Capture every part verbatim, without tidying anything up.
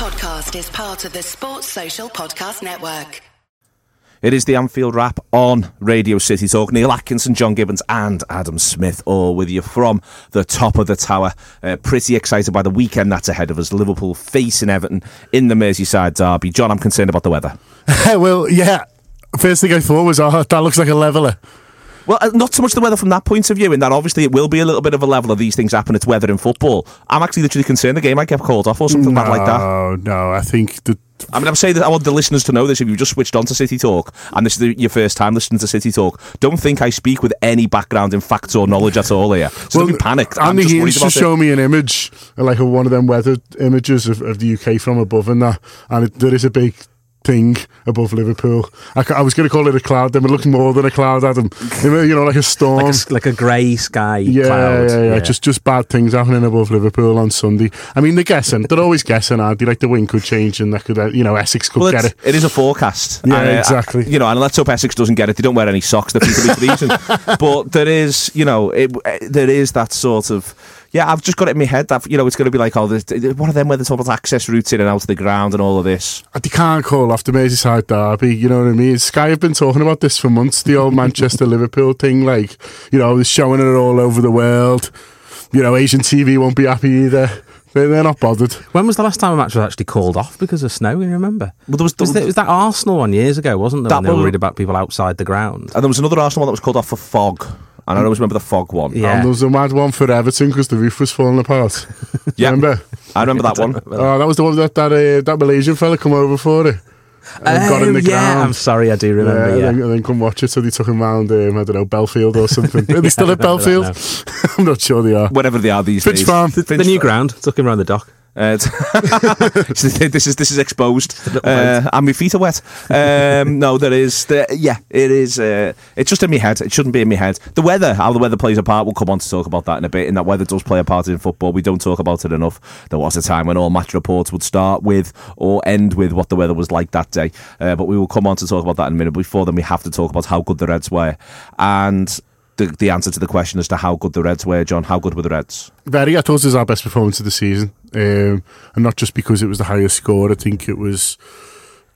podcast is part of the Sports Social Podcast Network. It is the Anfield Wrap on Radio City Talk. Neil Atkinson, John Gibbons and Adam Smith all with you from the top of the tower. Uh, pretty excited by the weekend that's ahead of us. Liverpool facing Everton in the Merseyside Derby. John, I'm concerned about the weather. Well, yeah. First thing I thought was, oh, that looks like a leveller. Well, not so much the weather from that point of view, in that obviously it will be a little bit of a leveller. These things happen, it's weather in football. I'm actually literally concerned the game I kept called off or something no, bad like that. No, no, I think the... I mean, I'm saying that I want the listeners to know this. If you've just switched on to City Talk and this is the, your first time listening to City Talk, don't think I speak with any background in facts or knowledge at all here. So well, don't be panicked. I'm Andy just worried about to show it. me an image, like a, one of them weather images of, of the U K from above and that, and it, there is a big thing above Liverpool. I, I was going to call it a cloud, then it looked more than a cloud, Adam. You know, like a storm, like a, like a grey sky yeah, cloud. Yeah, yeah, yeah. Just, just bad things happening above Liverpool on Sunday. I mean, they're guessing. They're always guessing, aren't they? Like the wind could change, and that could, you know, Essex could well, get it. It is a forecast. Yeah, and, uh, exactly. You know, and let's hope Essex doesn't get it. They don't wear any socks. They're people freezing. But there is, you know, it, there is that sort of. Yeah, I've just got it in my head that, you know, it's going to be like, oh, one of them where they're talking about access routes in and out of the ground and all of this. They can't call off the Merseyside Derby, you know what I mean? Sky have been talking about this for months, the old Manchester-Liverpool thing, like, you know, they're showing it all over the world. You know, Asian T V won't be happy either. They're not bothered. When was the last time a match was actually called off because of snow? Can you remember? Well, there was, there was, there, was that Arsenal one years ago, wasn't there? That when they were worried about people outside the ground. And there was another Arsenal one that was called off for fog. And I always remember the fog one. Yeah. And there was a mad one for Everton because the roof was falling apart. Yeah. Remember? I remember that one. Oh, that was the one that that, uh, that Malaysian fella come over for it. And oh, got in the yeah. ground. I'm sorry, I do remember. Yeah, yeah. And then, then come watch it. So they took him round, um, I don't know, Belfield or something. Are they yeah, still at Belfield? I'm not sure they are. Whatever they are these Finch days. Farm. The, Finch the new Farm. Ground. Took him round the dock. Uh, this is this is exposed, uh, and my feet are wet. Um, no, there is, there, yeah, it is. Uh, it's just in my head. It shouldn't be in my head. The weather, how the weather plays a part. We'll come on to talk about that in a bit. And that weather does play a part in football. We don't talk about it enough. There was a time when all match reports would start with or end with what the weather was like that day. Uh, but we will come on to talk about that in a minute. Before then, we have to talk about how good the Reds were, and The, the answer to the question as to how good the Reds were. John, how good were the Reds? Very. I thought it was our best performance of the season, um, and not just because it was the highest score. I think it was,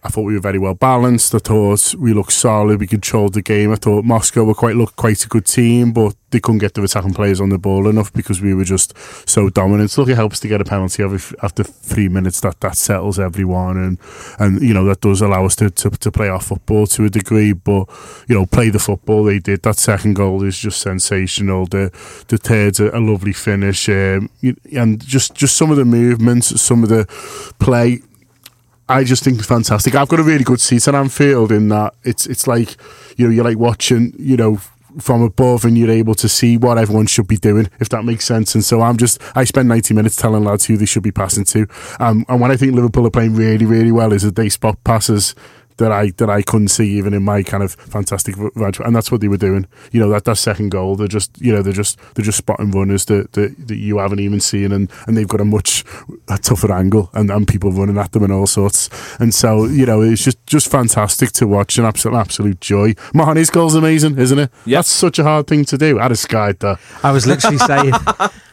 I thought we were very well balanced. I thought we looked solid, we controlled the game. I thought Moscow were quite looked quite a good team, but they couldn't get their attacking players on the ball enough because we were just so dominant. Look, it helps to get a penalty every, after three minutes. That, that settles everyone, and, and you know, that does allow us to, to, to play our football to a degree. But you know, play the football they did. That second goal is just sensational. The the third's a, a lovely finish, um, and just just some of the movements, some of the play. I just think it's fantastic. I've got a really good seat at Anfield in that it's it's like, you know, you're like watching, you know, from above, and you're able to see what everyone should be doing, if that makes sense. And so I'm just, I spend ninety minutes telling lads who they should be passing to. Um, and what I think Liverpool are playing really, really well is that they spot passes that I that I couldn't see even in my kind of fantastic range. And that's what they were doing. You know, that, that second goal, they're just, you know, they're just they're just spotting runners that, that, that you haven't even seen, and, and they've got a much a tougher angle, and, and people running at them and all sorts. And so, you know, it's just, just fantastic to watch, an absolute absolute joy. Mahane's goal's amazing, isn't it? Yep. That's such a hard thing to do. I'd have skied that. I was literally saying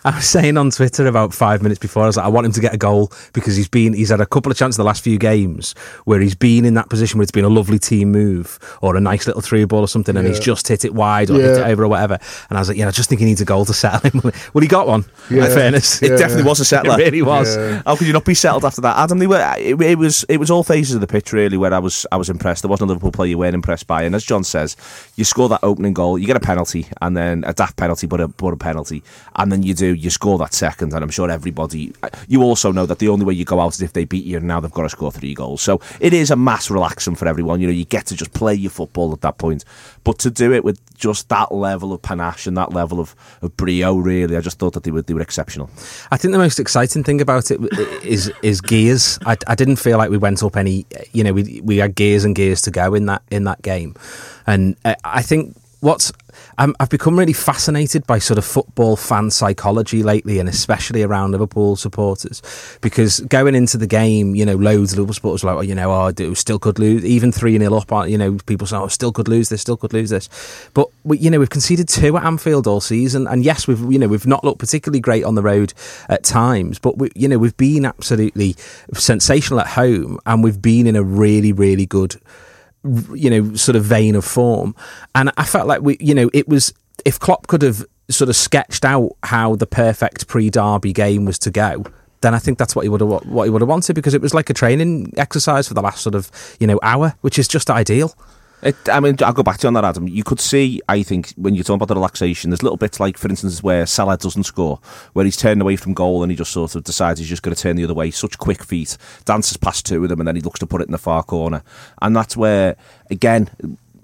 I was saying on Twitter about five minutes before, I was like, I want him to get a goal because he's been he's had a couple of chances the last few games where he's been in that position where it's been a lovely team move or a nice little through ball or something, and yeah. he's just hit it wide or yeah. hit it over or whatever. And I was like, yeah, I just think he needs a goal to settle him. Well, he got one, yeah. in fairness. Yeah. It definitely was a settler. It really was. Yeah. How could you not be settled after that? Adam, they were, it, it was it was all phases of the pitch, really, where I was I was impressed. There wasn't a Liverpool player you weren't impressed by. And as John says, you score that opening goal, you get a penalty, and then a daft penalty, but a, but a penalty. And then you do, you score that second, and I'm sure everybody... You also know that the only way you go out is if they beat you, and now they've got to score three goals. So it is a mass relaxation for everyone. You know, you get to just play your football at that point, but to do it with just that level of panache and that level of, of brio, really, I just thought that they were, they were exceptional. I think the most exciting thing about it is is gears. I, I didn't feel like we went up any, you know, we we had gears and gears to go in that in that game, and I, I think what's um, I've become really fascinated by sort of football fan psychology lately, and especially around Liverpool supporters, because going into the game, you know, loads of Liverpool supporters were like, oh, you know, oh, we still could lose, even three nil up, you know, people say, oh, still could lose this, still could lose this. But, we, you know, we've conceded two at Anfield all season, and yes, we've, you know, we've not looked particularly great on the road at times, but, we, you know, we've been absolutely sensational at home, and we've been in a really, really good, you know, sort of vein of form. And I felt like we, you know, it was, if Klopp could have sort of sketched out how the perfect pre-Derby game was to go, then I think that's what he would have what he would have wanted, because it was like a training exercise for the last sort of, you know, hour, which is just ideal. It, I mean, I'll go back to you on that, Adam. You could see, I think, when you're talking about the relaxation, there's little bits like, for instance, where Salah doesn't score, where he's turned away from goal and he just sort of decides he's just going to turn the other way. Such quick feet. Dances past two of them and then he looks to put it in the far corner. And that's where, again,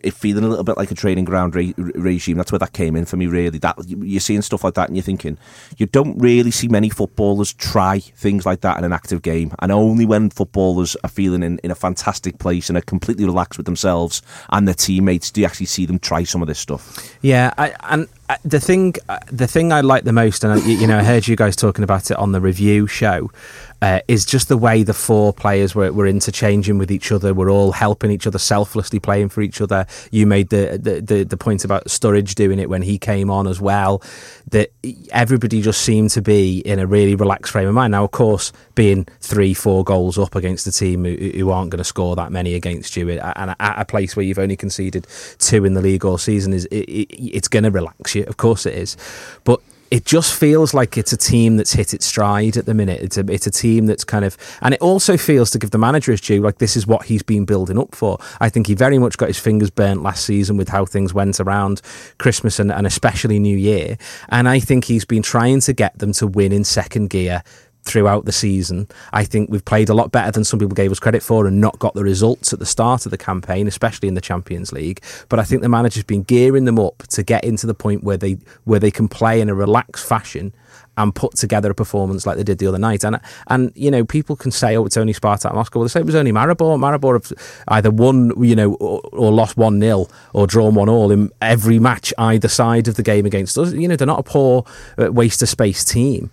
it feeling a little bit like a training ground re- regime. That's where that came in for me, really. That you're seeing stuff like that and you're thinking, you don't really see many footballers try things like that in an active game, and only when footballers are feeling in, in a fantastic place and are completely relaxed with themselves and their teammates do you actually see them try some of this stuff. Yeah, I, and the thing the thing I like the most, and I, you know, I heard you guys talking about it on the review show, Uh, is just the way the four players were, were interchanging with each other, were all helping each other, selflessly playing for each other. You made the the, the, the point about Sturridge doing it when he came on as well, that everybody just seemed to be in a really relaxed frame of mind. Now, of course, being three, four goals up against a team who, who aren't going to score that many against you, and at a place where you've only conceded two in the league all season, is it, it, it's going to relax you. Of course it is. But it just feels like it's a team that's hit its stride at the minute. It's a it's a team that's kind of... And it also feels, to give the manager his due, like this is what he's been building up for. I think he very much got his fingers burnt last season with how things went around Christmas and, and especially New Year. And I think he's been trying to get them to win in second gear throughout the season. I think we've played a lot better than some people gave us credit for and not got the results at the start of the campaign, especially in the Champions League. But I think the manager's been gearing them up to get into the point where they where they can play in a relaxed fashion and put together a performance like they did the other night. And, and you know, people can say, oh, it's only Spartak Moscow. Well, they say it was only Maribor. Maribor have either won, you know, or, or lost one nil or drawn one all in every match either side of the game against us. You know, they're not a poor uh, waste of space team.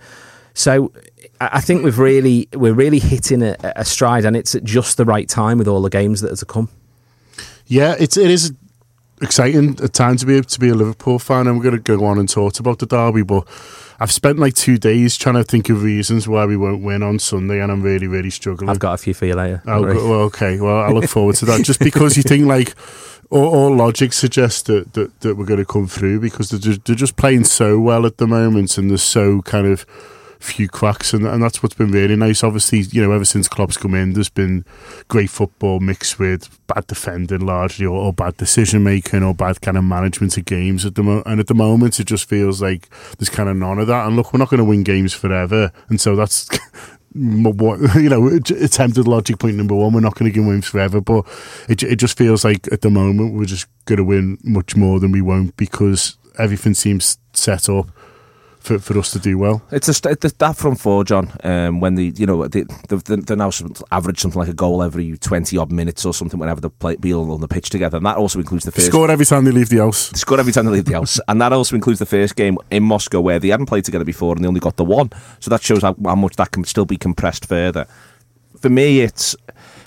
So I think we've really we're really hitting a, a stride, and it's at just the right time with all the games that are to come. Yeah, it's it is exciting a time to be to be a Liverpool fan, and we're going to go on and talk about the derby. But I've spent like two days trying to think of reasons why we won't win on Sunday, and I'm really really struggling. I've got a few for you later. Oh, well, okay. Well, I look forward to that. Just because you think like all, all logic suggests that, that that we're going to come through, because they're just, they're just playing so well at the moment, and they're so kind of few cracks, and, and that's what's been really nice. Obviously, you know, ever since Klopp's come in, there's been great football mixed with bad defending largely, or, or bad decision making, or bad kind of management of games at the mo- and at the moment it just feels like there's kind of none of that. And look, we're not going to win games forever, and so that's what, you know, attempted logic point number one. We're not going to win forever, but it, it just feels like at the moment we're just going to win much more than we won't, because everything seems set up For, for us to do well. It's a, that front four, John. Um, when the you know they they now average something like a goal every twenty odd minutes or something whenever they play be on the pitch together, and that also includes the first. They scored every time they leave the house. They scored every time they leave the house, and that also includes the first game in Moscow where they hadn't played together before and they only got the one. So that shows how, how much that can still be compressed further. For me, it's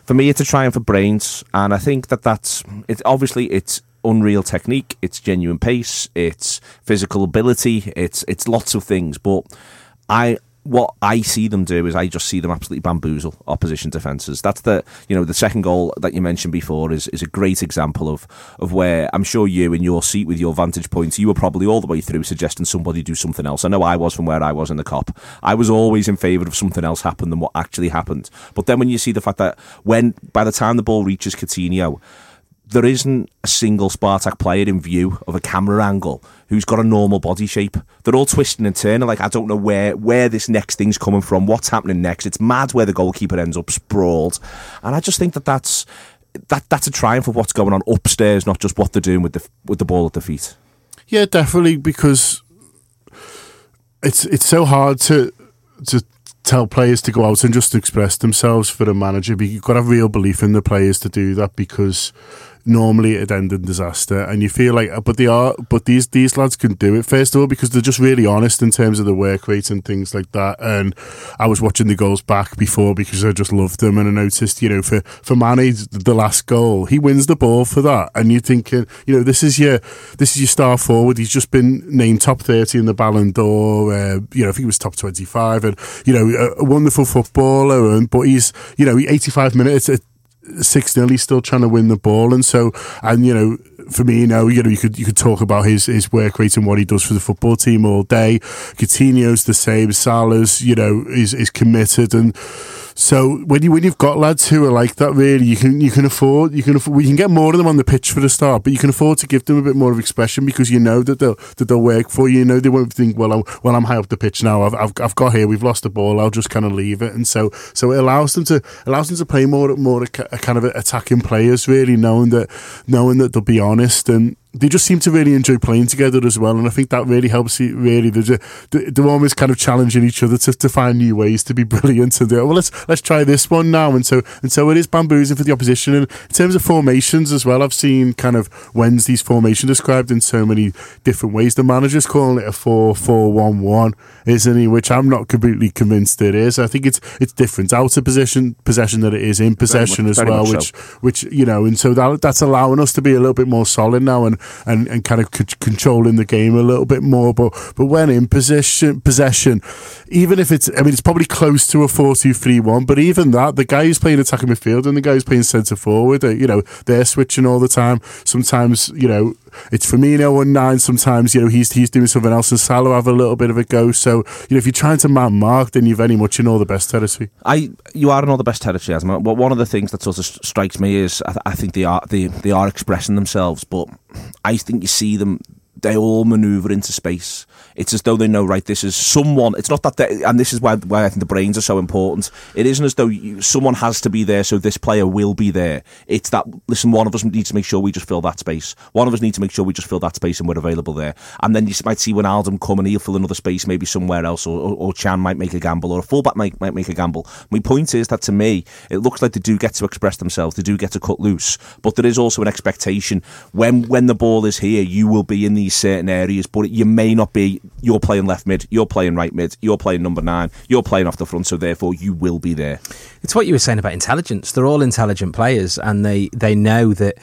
for me it's a triumph for brains, and I think that that's it. Obviously, it's unreal technique, it's genuine pace, it's physical ability, it's it's lots of things. But I what I see them do is I just see them absolutely bamboozle opposition defences. That's the you know the second goal that you mentioned before is is a great example of of where I'm sure you in your seat with your vantage points, you were probably all the way through suggesting somebody do something else. I know I was from where I was in the Kop. I was always in favour of something else happened than what actually happened. But then when you see the fact that when by the time the ball reaches Coutinho, there isn't a single Spartak player in view of a camera angle who's got a normal body shape. They're all twisting and turning, like, I don't know where, where this next thing's coming from, what's happening next. It's mad where the goalkeeper ends up sprawled. And I just think that that's, that, that's a triumph of what's going on upstairs, not just what they're doing with the, with the ball at their feet. Yeah, definitely, because it's it's so hard to to... tell players to go out and just express themselves for a manager, but you've got to have real belief in the players to do that, because normally it ended in disaster, and you feel like, but they are, but these these lads can do it. First of all, because they're just really honest in terms of the work rate and things like that. And I was watching the goals back before because I just loved them, and I noticed, you know, for for Mane, the last goal, he wins the ball for that, and you're thinking, you know, this is your this is your star forward. He's just been named top thirty in the Ballon d'Or. Uh, you know, I think he was top twenty-five, and you know, a wonderful footballer. And but he's, you know, eighty-five minutes. It, six nil, he's still trying to win the ball. And so, and you know, for me, you know, you know, you could you could talk about his, his work rate and what he does for the football team all day. Coutinho's the same. Salah's, you know, is is committed. And so when you when you've got lads who are like that, really, you can you can afford you can we can get more of them on the pitch for the start, but you can afford to give them a bit more of expression because you know that they'll that they'll work for you. You know, they won't think, well, I'm well I'm high up the pitch now. I've I've, I've got here. We've lost the ball. I'll just kind of leave it. And so so it allows them to allows them to play more more a kind of attacking players, really, knowing that knowing that they'll be on. Honest, and they just seem to really enjoy playing together as well, and I think that really helps it, really. They're, just, they're always kind of challenging each other to, to find new ways to be brilliant, and they're, well, let's let's try this one now, and so and so it is bamboozling for the opposition. And in terms of formations as well, I've seen kind of Wednesday's formation described in so many different ways. The manager's calling it a four four one one, isn't he, which I'm not completely convinced it is. I think it's it's different out of possession, possession that it is in possession much, as well, which, so. which, you know, and so that that's allowing us to be a little bit more solid now, and And, and kind of c- controlling the game a little bit more. But but when in position, possession, even if it's, I mean, it's probably close to a four two three one, but even that, the guy who's playing attacking midfield and the guy who's playing centre-forward, you know, they're switching all the time. Sometimes, you know, it's Firmino on nine, sometimes, you know, he's he's doing something else, and Salah have a little bit of a go. So, you know, if you're trying to man-mark, then you're very much in all the best territory. I You are in all the best territory, Asma. But one of the things that sort of strikes me is I, th- I think they are they, they are expressing themselves, but I think you see them, they all manoeuvre into space. It's as though they know, right, this is someone, it's not that, they, and this is why, why I think the brains are so important. It isn't as though you, someone has to be there, so this player will be there. It's that, listen, one of us needs to make sure we just fill that space. One of us needs to make sure we just fill that space and we're available there. And then you might see Wijnaldum come and he'll fill another space maybe somewhere else, or, or, or Chan might make a gamble, or a fullback might, might make a gamble. My point is that, to me, it looks like they do get to express themselves, they do get to cut loose, but there is also an expectation, when, when the ball is here, you will be in these certain areas, but you may not be, you're playing left mid, you're playing right mid, you're playing number nine, you're playing off the front, so therefore you will be there. It's what you were saying about intelligence. They're all intelligent players, and they, they know that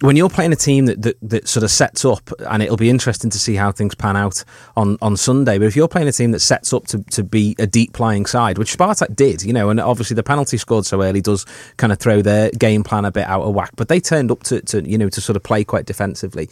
when you're playing a team that, that, that sort of sets up, and it'll be interesting to see how things pan out on, on Sunday, but if you're playing a team that sets up to, to be a deep-lying side, which Spartak did, you know, and obviously the penalty scored so early does kind of throw their game plan a bit out of whack, but they turned up to, to you know, to sort of play quite defensively.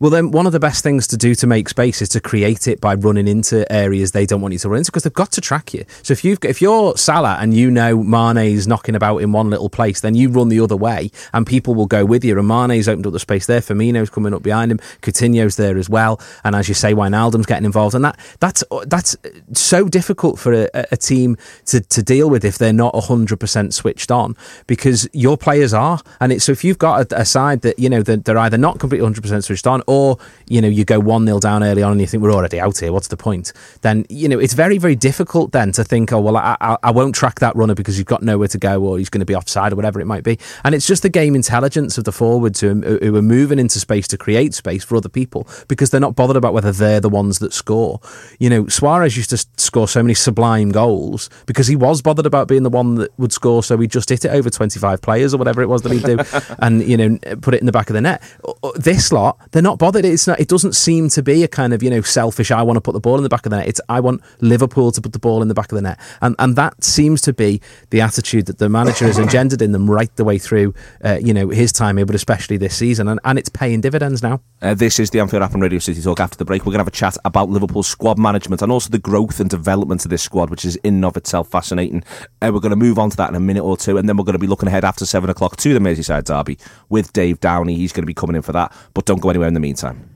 Well, then one of the best things to do to make space is to create it by running into areas they don't want you to run into, because they've got to track you. So if you've if you're Salah and you know Mane's knocking about in one little place, then you run the other way and people will go with you. And Mane's opened up the space there, Firmino's coming up behind him, Coutinho's there as well, and as you say, Wijnaldum's getting involved. And that that's that's so difficult for a, a team to, to deal with if they're not one hundred percent switched on, because your players are. And it's, so if you've got a, a side that, you know, they're, they're either not completely one hundred percent switched on, or, you know, you go one nil down early on and you think, we're already out here, what's the point? Then, you know, it's very, very difficult then to think, oh, well, I, I, I won't track that runner because you've got nowhere to go, or he's going to be offside, or whatever it might be. And it's just the game intelligence of the forwards who, who are moving into space to create space for other people, because they're not bothered about whether they're the ones that score. You know, Suarez used to score so many sublime goals because he was bothered about being the one that would score, so he just hit it over twenty-five players or whatever it was that he'd do and, you know, put it in the back of the net. This lot, they're not bothered. It's not, it doesn't seem to be a kind of, you know, selfish, I want to put the ball in the back of the net. It's, I want Liverpool to put the ball in the back of the net. And and that seems to be the attitude that the manager has engendered in them right the way through, uh, you know, his time here, but especially this season. And, and it's paying dividends now. Uh, this is the Anfield App and Radio City Talk. After the break, we're going to have a chat about Liverpool's squad management and also the growth and development of this squad, which is in and of itself fascinating. Uh, we're going to move on to that in a minute or two, and then we're going to be looking ahead after seven o'clock to the Merseyside Derby with Dave Downey. He's going to be coming in for that, but don't go anywhere in the meantime.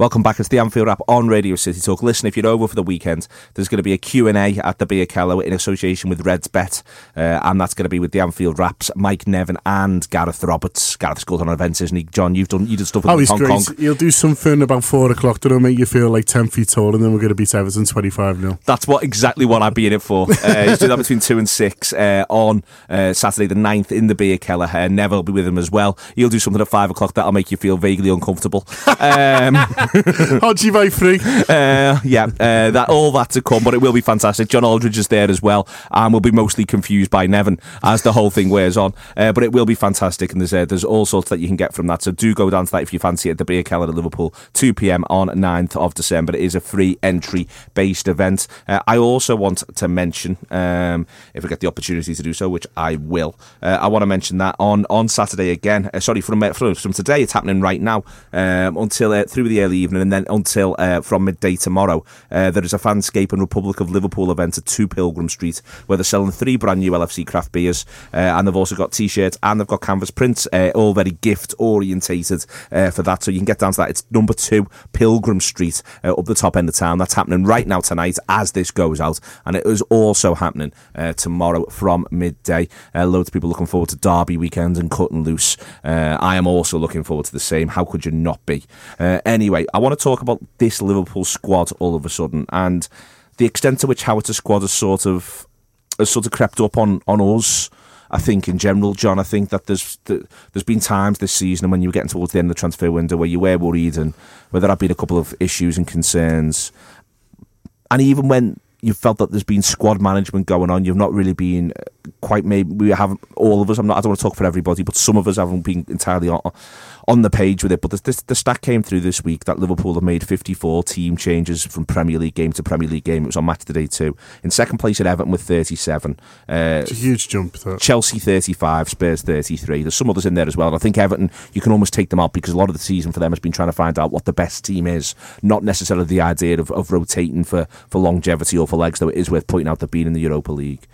Welcome back. It's the Anfield Wrap on Radio City Talk. Listen, if you're over for the weekend, there's going to be a Q and A at the Biakello in association with Reds Bet, uh, and that's going to be with the Anfield Wraps, Mike Nevin and Gareth Roberts. Gareth's called on events, isn't he? John, you've done you did stuff with oh, Hong Kong. Oh, he's great. He'll do something about four o'clock that'll make you feel like ten feet tall, and then we're going to beat Everton twenty-five nil. That's what exactly what I'd be in it for. Uh, he's doing that between two and six uh, on uh, Saturday the ninth in the Biakello. Uh, Neville will be with him as well. He'll do something at five o'clock that'll make you feel vaguely uncomfortable. Um, Hodgie by free. Uh, yeah, uh, that all that to come, but it will be fantastic. John Aldridge is there as well, and we'll be mostly confused by Nevin as the whole thing wears on. Uh, but it will be fantastic, and there's uh, there's all sorts that you can get from that. So do go down to that if you fancy it. The Beer Keller at Liverpool, two p.m. on ninth of December. It is a free entry based event. Uh, I also want to mention, um, if I get the opportunity to do so, which I will, uh, I want to mention that on on Saturday again. Uh, sorry, from, from from today, it's happening right now um, until uh, through the early evening, and then until uh, from midday tomorrow, uh, there is a Fanscape and Republic of Liverpool event at two Pilgrim Street, where they're selling three brand new L F C craft beers, uh, and they've also got t-shirts and they've got canvas prints, uh, all very gift orientated uh, for that, so you can get down to that. It's number two Pilgrim Street, uh, up the top end of town. That's happening right now tonight as this goes out, and it is also happening uh, tomorrow from midday. Uh, loads of people looking forward to Derby weekend and cutting loose. uh, I am also looking forward to the same. How could you not be? Uh, anyway, I want to talk about this Liverpool squad all of a sudden, and the extent to which Howitzer squad has sort of has sort of crept up on, on us, I think, in general, John. I think that there's there's been times this season when you were getting towards the end of the transfer window where you were worried, and where there had been a couple of issues and concerns. And even when you felt that there's been squad management going on, you've not really been quite, maybe we haven't, all of us, I'm not, I don't want to talk for everybody, but some of us haven't been entirely on, on the page with it. But this, the stat came through this week that Liverpool have made fifty-four team changes from Premier League game to Premier League game. It was on Match of the Day two. In second place at Everton with thirty-seven. Uh, it's a huge jump, that. Chelsea thirty-five, Spurs thirty-three. There's some others in there as well. And I think Everton, you can almost take them out, because a lot of the season for them has been trying to find out what the best team is, not necessarily the idea of, of rotating for, for longevity or for legs, though it is worth pointing out they've been in the Europa League.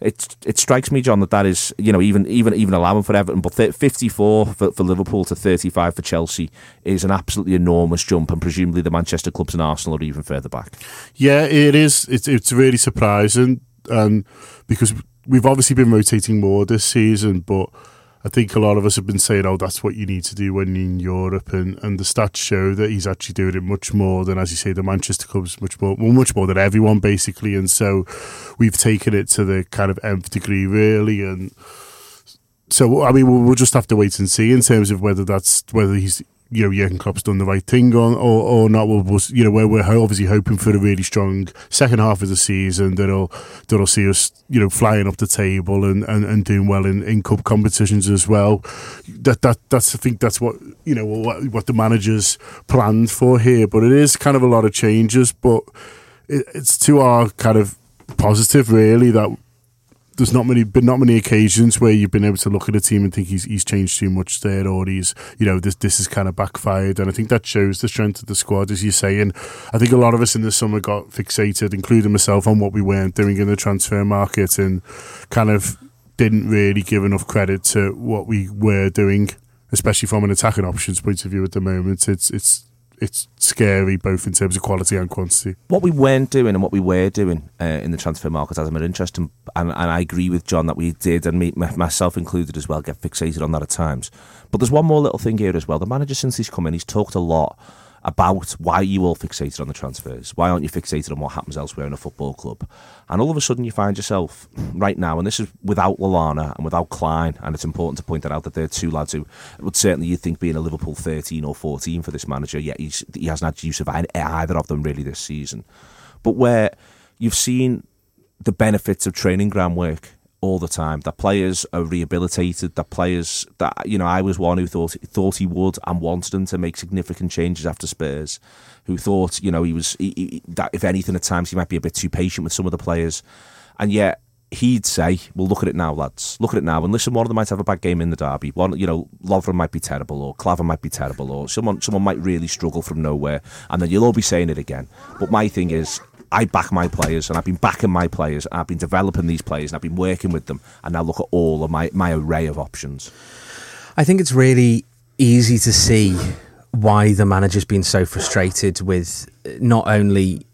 It it strikes me, John, that that is, you know, even even even allowing for Everton, but th- fifty-four for, for Liverpool to thirty-five for Chelsea is an absolutely enormous jump, and presumably the Manchester clubs and Arsenal are even further back. Yeah, it is. It's it's really surprising, and um, because we've obviously been rotating more this season, but I think a lot of us have been saying, oh, that's what you need to do when you're in Europe, and, and the stats show that he's actually doing it much more than, as you say, the Manchester clubs, much more, well, much more than everyone, basically. And so we've taken it to the kind of nth degree, really. And so, I mean, we'll, we'll just have to wait and see in terms of whether that's, whether he's, you know, Jurgen Klopp's done the right thing on, or, or not. We'll, we'll, you know, we're, we're obviously hoping for a really strong second half of the season that'll that'll see us, you know, flying up the table and, and, and doing well in, in cup competitions as well. That that that's I think that's what, you know, what, what the manager's planned for here. But it is kind of a lot of changes, but it, it's to our kind of positive, really, that there's not many, but not many occasions where you've been able to look at a team and think he's he's changed too much there, or he's, you know, this this is kind of backfired. And I think that shows the strength of the squad, as you say. And I think a lot of us in the summer got fixated, including myself, on what we weren't doing in the transfer market, and kind of didn't really give enough credit to what we were doing, especially from an attacking options point of view at the moment. It's it's. It's scary, both in terms of quality and quantity. What we weren't doing and what we were doing uh, in the transfer market has been interesting, and, and I agree with John that we did, and me, myself included as well, get fixated on that at times. But there's one more little thing here as well. The manager, since he's come in, he's talked a lot about why you all fixated on the transfers. Why aren't you fixated on what happens elsewhere in a football club? And all of a sudden you find yourself right now, and this is without Lallana and without Klein, and it's important to point that out, that they're two lads who would certainly, you'd think, be in a Liverpool thirteen or fourteen for this manager, yet he's, he hasn't had use of either of them really this season. But where you've seen the benefits of training ground work all the time, that players are rehabilitated, that players, that, you know, I was one who thought thought he would and wanted him to make significant changes after Spurs, who thought, you know, he was he, he, that if anything at times he might be a bit too patient with some of the players, and yet he'd say, well, look at it now, lads, look at it now, and listen, one of them might have a bad game in the derby, one, you know, Lovren might be terrible, or Claver might be terrible, or someone someone might really struggle from nowhere, and then you'll all be saying it again. But my thing is, I back my players, and I've been backing my players, and I've been developing these players, and I've been working with them, and now look at all of my, my array of options. I think it's really easy to see why the manager's been so frustrated with not only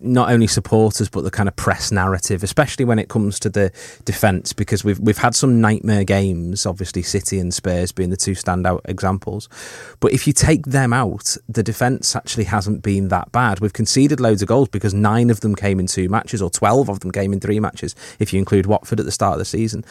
not only supporters but the kind of press narrative, especially when it comes to the defence, because we've we've had some nightmare games, obviously City and Spurs being the two standout examples. But if you take them out, the defence actually hasn't been that bad. We've conceded loads of goals because nine of them came in two matches, or twelve of them came in three matches if you include Watford at the start of the season.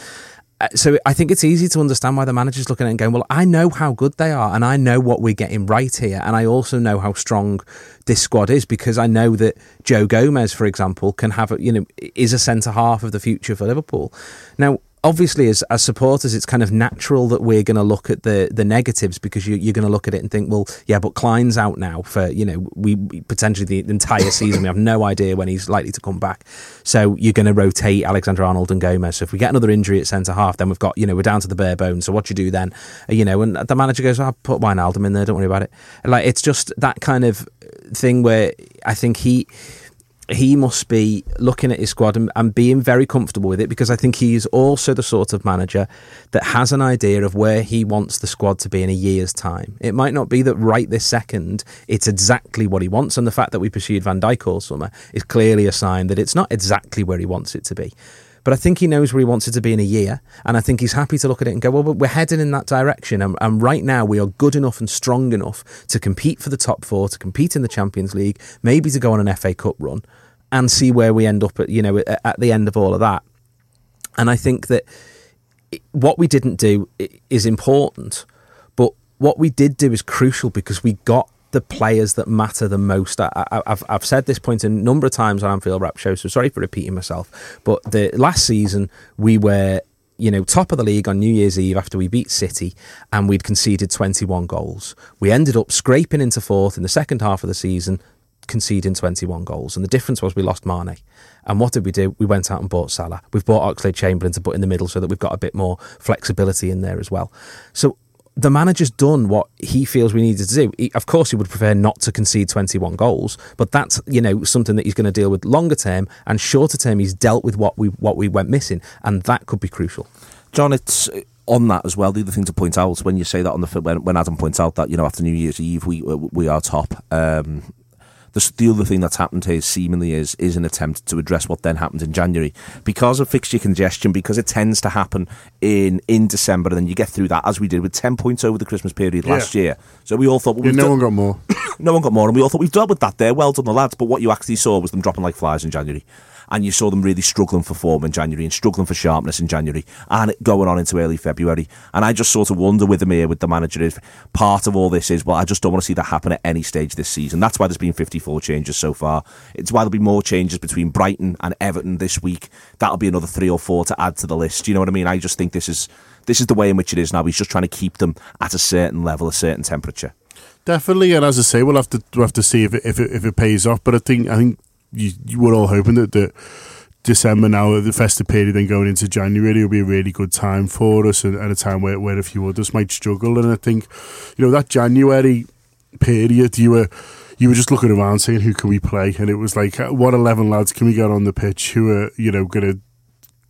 So I think it's easy to understand why the manager's looking at it and going, well, I know how good they are and I know what we're getting right here, and I also know how strong this squad is, because I know that Joe Gomez, for example, can have a, you know, is a centre-half of the future for Liverpool. Now, obviously, as, as supporters, it's kind of natural that we're going to look at the, the negatives, because you, you're going to look at it and think, well, yeah, but Klein's out now for, you know, we potentially the entire season. We have no idea when he's likely to come back. So you're going to rotate Alexander-Arnold and Gomez. So if we get another injury at centre-half, then we've got, you know, we're down to the bare bones. So what do you do then? You know, and the manager goes, I'll put Wijnaldum in there, don't worry about it. Like, it's just that kind of thing where I think he... he must be looking at his squad and, and being very comfortable with it, because I think he's also the sort of manager that has an idea of where he wants the squad to be in a year's time. It might not be that right this second it's exactly what he wants, and the fact that we pursued Van Dijk all summer is clearly a sign that it's not exactly where he wants it to be. But I think he knows where he wants it to be in a year, and I think he's happy to look at it and go, well, we're heading in that direction, and, and right now we are good enough and strong enough to compete for the top four, to compete in the Champions League, maybe to go on an F A Cup run, and see where we end up at, you know, at the end of all of that. And I think that what we didn't do is important, but what we did do is crucial, because we got the players that matter the most. I, I, I've I've said this point a number of times on Anfield Rap Show, so sorry for repeating myself, but the last season we were, you know, top of the league on New Year's Eve after we beat City, and we'd conceded twenty-one goals. We ended up scraping into fourth in the second half of the season, conceding twenty-one goals, and the difference was we lost Mane. And what did we do? We went out and bought Salah. We've bought Oxlade-Chamberlain to put in the middle so that we've got a bit more flexibility in there as well. So the manager's done what he feels we needed to do. He, of course, he would prefer not to concede twenty-one goals, but that's, you know, something that he's going to deal with longer term, and shorter term he's dealt with what we what we went missing, and that could be crucial. John, it's on that as well. The other thing to point out when you say that on the when, when Adam points out that, you know, after New Year's Eve we we are top. Um, the, the other thing that's happened here seemingly is is an attempt to address what then happened in January, because of fixture congestion, because it tends to happen in in December, and then you get through that, as we did with ten points over the Christmas period last yeah. year. So we all thought, well, yeah, no done, one got more, no one got more, and we all thought we've dealt with that there. Well done, the lads. But what you actually saw was them dropping like flies in January, and you saw them really struggling for form in January and struggling for sharpness in January, and it going on into early February. And I just sort of wonder with them here, with the manager, is part of all this is, well, I just don't want to see that happen at any stage this season. That's why there's been fifty-four changes so far. It's why there'll be more changes between Brighton and Everton this week. That'll be another three or four to add to the list. You know what I mean? I just think this is this is the way in which it is now. He's just trying to keep them at a certain level, a certain temperature. Definitely, and as I say, we'll have to we'll have to see if it, if it, if it pays off. But I think I think. You, you were all hoping that, that December now, the festive period, then going into January, will be a really good time for us, and, and a time where, where a few others might struggle. And I think, you know, that January period, you were you were just looking around saying, who can we play? And it was like, what eleven lads can we get on the pitch who are, you know, going to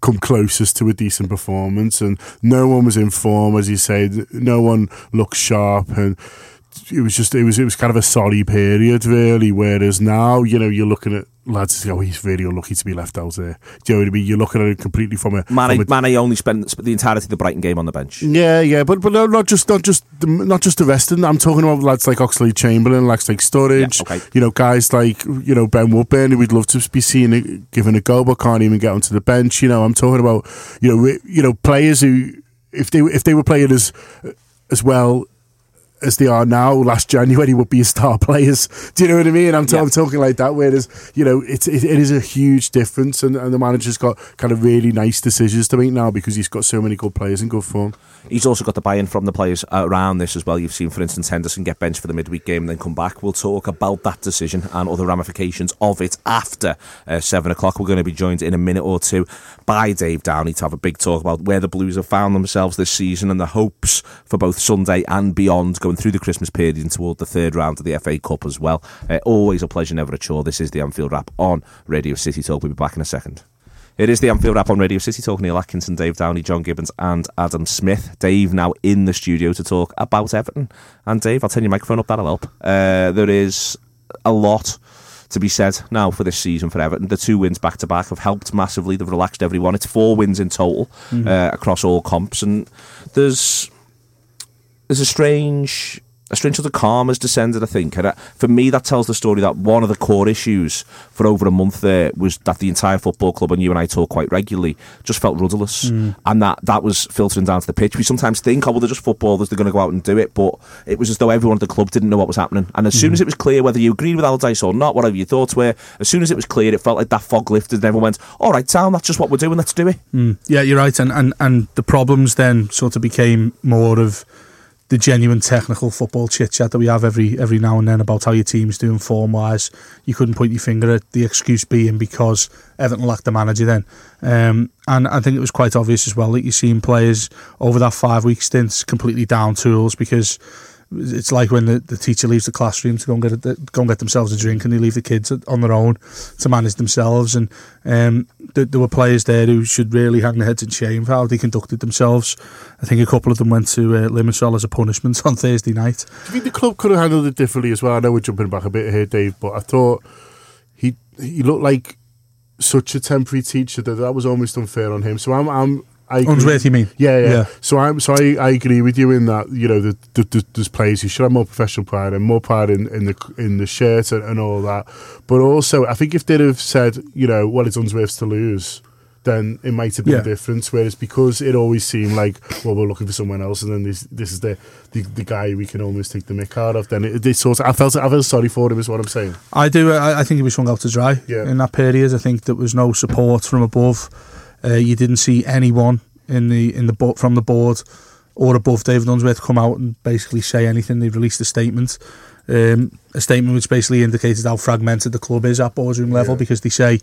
come closest to a decent performance? And no one was in form, as you said. No one looked sharp, and it was just it was it was kind of a sorry period, really. Whereas now, you know, you're looking at lads go, oh, he's really unlucky to be left out there. Do you know what I mean? You're looking at it completely from a Mane. From a, Mane only spent the entirety of the Brighton game on the bench. Yeah, yeah, but but no, not just not just not just the rest of them. I'm talking about lads like Oxlade-Chamberlain, lads like Sturridge. Yeah, okay. You know, guys like, you know, Ben Woodburn, who we'd love to be seeing it, given a go, but can't even get onto the bench. You know, I'm talking about you know you know players who if they if they were playing as as well as they are now, last January would be star players. Do you know what I mean? I'm, t- yeah. I'm talking like that, whereas, you know, it's, it, it is a huge difference, and, and the manager's got kind of really nice decisions to make now, because he's got so many good players in good form. He's also got the buy-in from the players around this as well. You've seen, for instance, Henderson get benched for the midweek game and then come back. We'll talk about that decision and other ramifications of it after uh, seven o'clock. We're going to be joined in a minute or two by Dave Downey to have a big talk about where the Blues have found themselves this season and the hopes for both Sunday and beyond, going through the Christmas period and toward the third round of the F A Cup as well. Uh, always a pleasure, never a chore. This is the Anfield Wrap on Radio City Talk. We'll be back in a second. It is the Anfield Wrap on Radio City Talk. Neil Atkinson, Dave Downey, John Gibbons and Adam Smith. Dave now in the studio to talk about Everton. And Dave, I'll turn your microphone up, that'll help. Uh, there is a lot to be said now for this season for Everton. The two wins back to back have helped massively. They've relaxed everyone. It's four wins in total mm-hmm. uh, across all comps, and there's there's a strange a strange sort of calm has descended, I think. And I, for me, that tells the story that one of the core issues for over a month there was that the entire football club, and you and I talk quite regularly, just felt rudderless, mm. and that that was filtering down to the pitch. We sometimes think, oh well, they're just footballers; they're going to go out and do it. But it was as though everyone at the club didn't know what was happening. And as mm. soon as it was clear, whether you agreed with Allardyce or not, whatever your thoughts were, as soon as it was clear, it felt like that fog lifted, and everyone went, "All right, town, that's just what we're doing. Let's do it." Mm. Yeah, you're right, and and and the problems then sort of became more of the genuine technical football chit-chat that we have every every now and then about how your team's doing form-wise. You couldn't point your finger at the excuse being because Everton lacked the manager then. Um, and I think it was quite obvious as well that you've seen players over that five-week stint completely down tools, because it's like when the, the teacher leaves the classroom to go and get a, go and get themselves a drink, and they leave the kids on their own to manage themselves. And um, th- there were players there who should really hang their heads in shame for how they conducted themselves. I think a couple of them went to uh, Limassol as a punishment on Thursday night. Do you think the club could have handled it differently as well? I know we're jumping back a bit here, Dave, but I thought he he looked like such a temporary teacher that that was almost unfair on him. So I'm I'm. Unsworth, you mean? Yeah, yeah. yeah. So, I'm, so I, I agree with you in that, you know, the, the, the, there's players who should have more professional pride and more pride in, in the in the shirt and, and all that. But also, I think if they'd have said, you know, well, it's Unsworth's to lose, then it might have been yeah. different. Whereas because it always seemed like, well, we're looking for someone else, and then this this is the the, the guy we can almost take the mick out of, then it, it sort of, I felt I felt sorry for him is what I'm saying. I do. I, I think he was hung out to dry yeah. in that period. I think there was no support from above. Uh, you didn't see anyone in the in the bo- from the board or above David Unsworth come out and basically say anything. They released a statement, um, a statement which basically indicated how fragmented the club is at boardroom level, yeah. because they say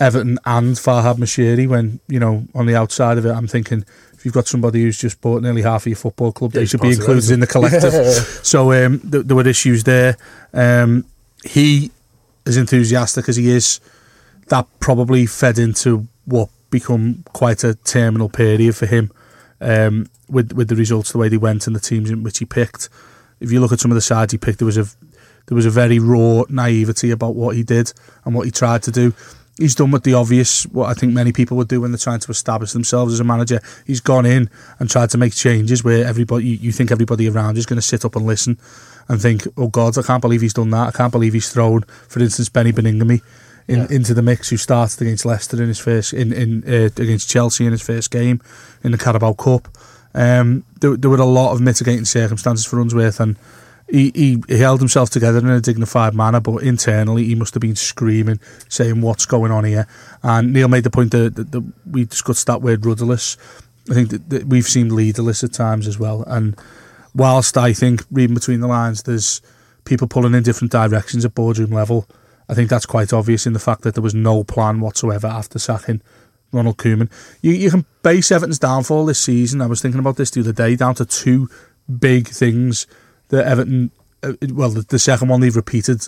Everton and Farhad Moshiri, when, you know, on the outside of it, I'm thinking if you've got somebody who's just bought nearly half of your football club, yeah, they should be included in the collective. Yeah. So um, th- there were issues there. Um, he, as enthusiastic as he is, that probably fed into what become quite a terminal period for him, um, with with the results the way they went and the teams in which he picked. If you look at some of the sides he picked, there was a there was a very raw naivety about what he did and what he tried to do. He's done with the obvious, what I think many people would do when they're trying to establish themselves as a manager. He's gone in and tried to make changes where everybody you, you think everybody around is going to sit up and listen and think, oh God, I can't believe he's done that. I can't believe he's thrown, for instance, Benny Beningame In, yeah. into the mix, who started against Leicester in his first, in in uh, against Chelsea in his first game in the Carabao Cup. Um, there, there were a lot of mitigating circumstances for Unsworth, and he, he, he held himself together in a dignified manner. But internally, he must have been screaming, saying, "What's going on here?" And Neil made the point that, that, that we discussed that word rudderless. I think that, that we've seemed leaderless at times as well. And whilst I think reading between the lines, there's people pulling in different directions at boardroom level. I think that's quite obvious in the fact that there was no plan whatsoever after sacking Ronald Koeman. You you can base Everton's downfall this season, I was thinking about this the other day, down to two big things that Everton, uh, well, the, the second one they've repeated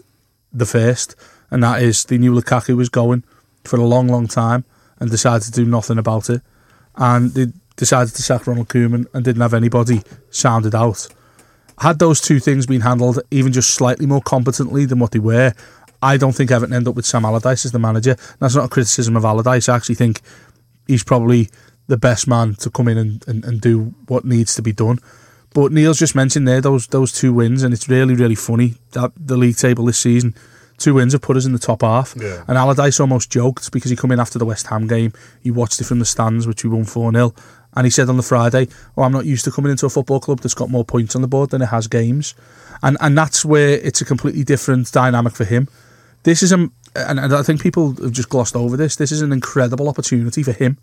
the first, and that is they knew Lukaku was going for a long, long time and decided to do nothing about it. And they decided to sack Ronald Koeman and didn't have anybody sounded out. Had those two things been handled even just slightly more competently than what they were, I don't think Everton end up with Sam Allardyce as the manager. And that's not a criticism of Allardyce. I actually think he's probably the best man to come in and, and, and do what needs to be done. But Neil's just mentioned there those those two wins, and it's really, really funny that the league table this season, two wins have put us in the top half. Yeah. And Allardyce almost joked because he come in after the West Ham game. He watched it from the stands, which we won four nil. And he said on the Friday, oh, I'm not used to coming into a football club that's got more points on the board than it has games. And, and that's where it's a completely different dynamic for him. This is, a, and I think people have just glossed over this, this is an incredible opportunity for him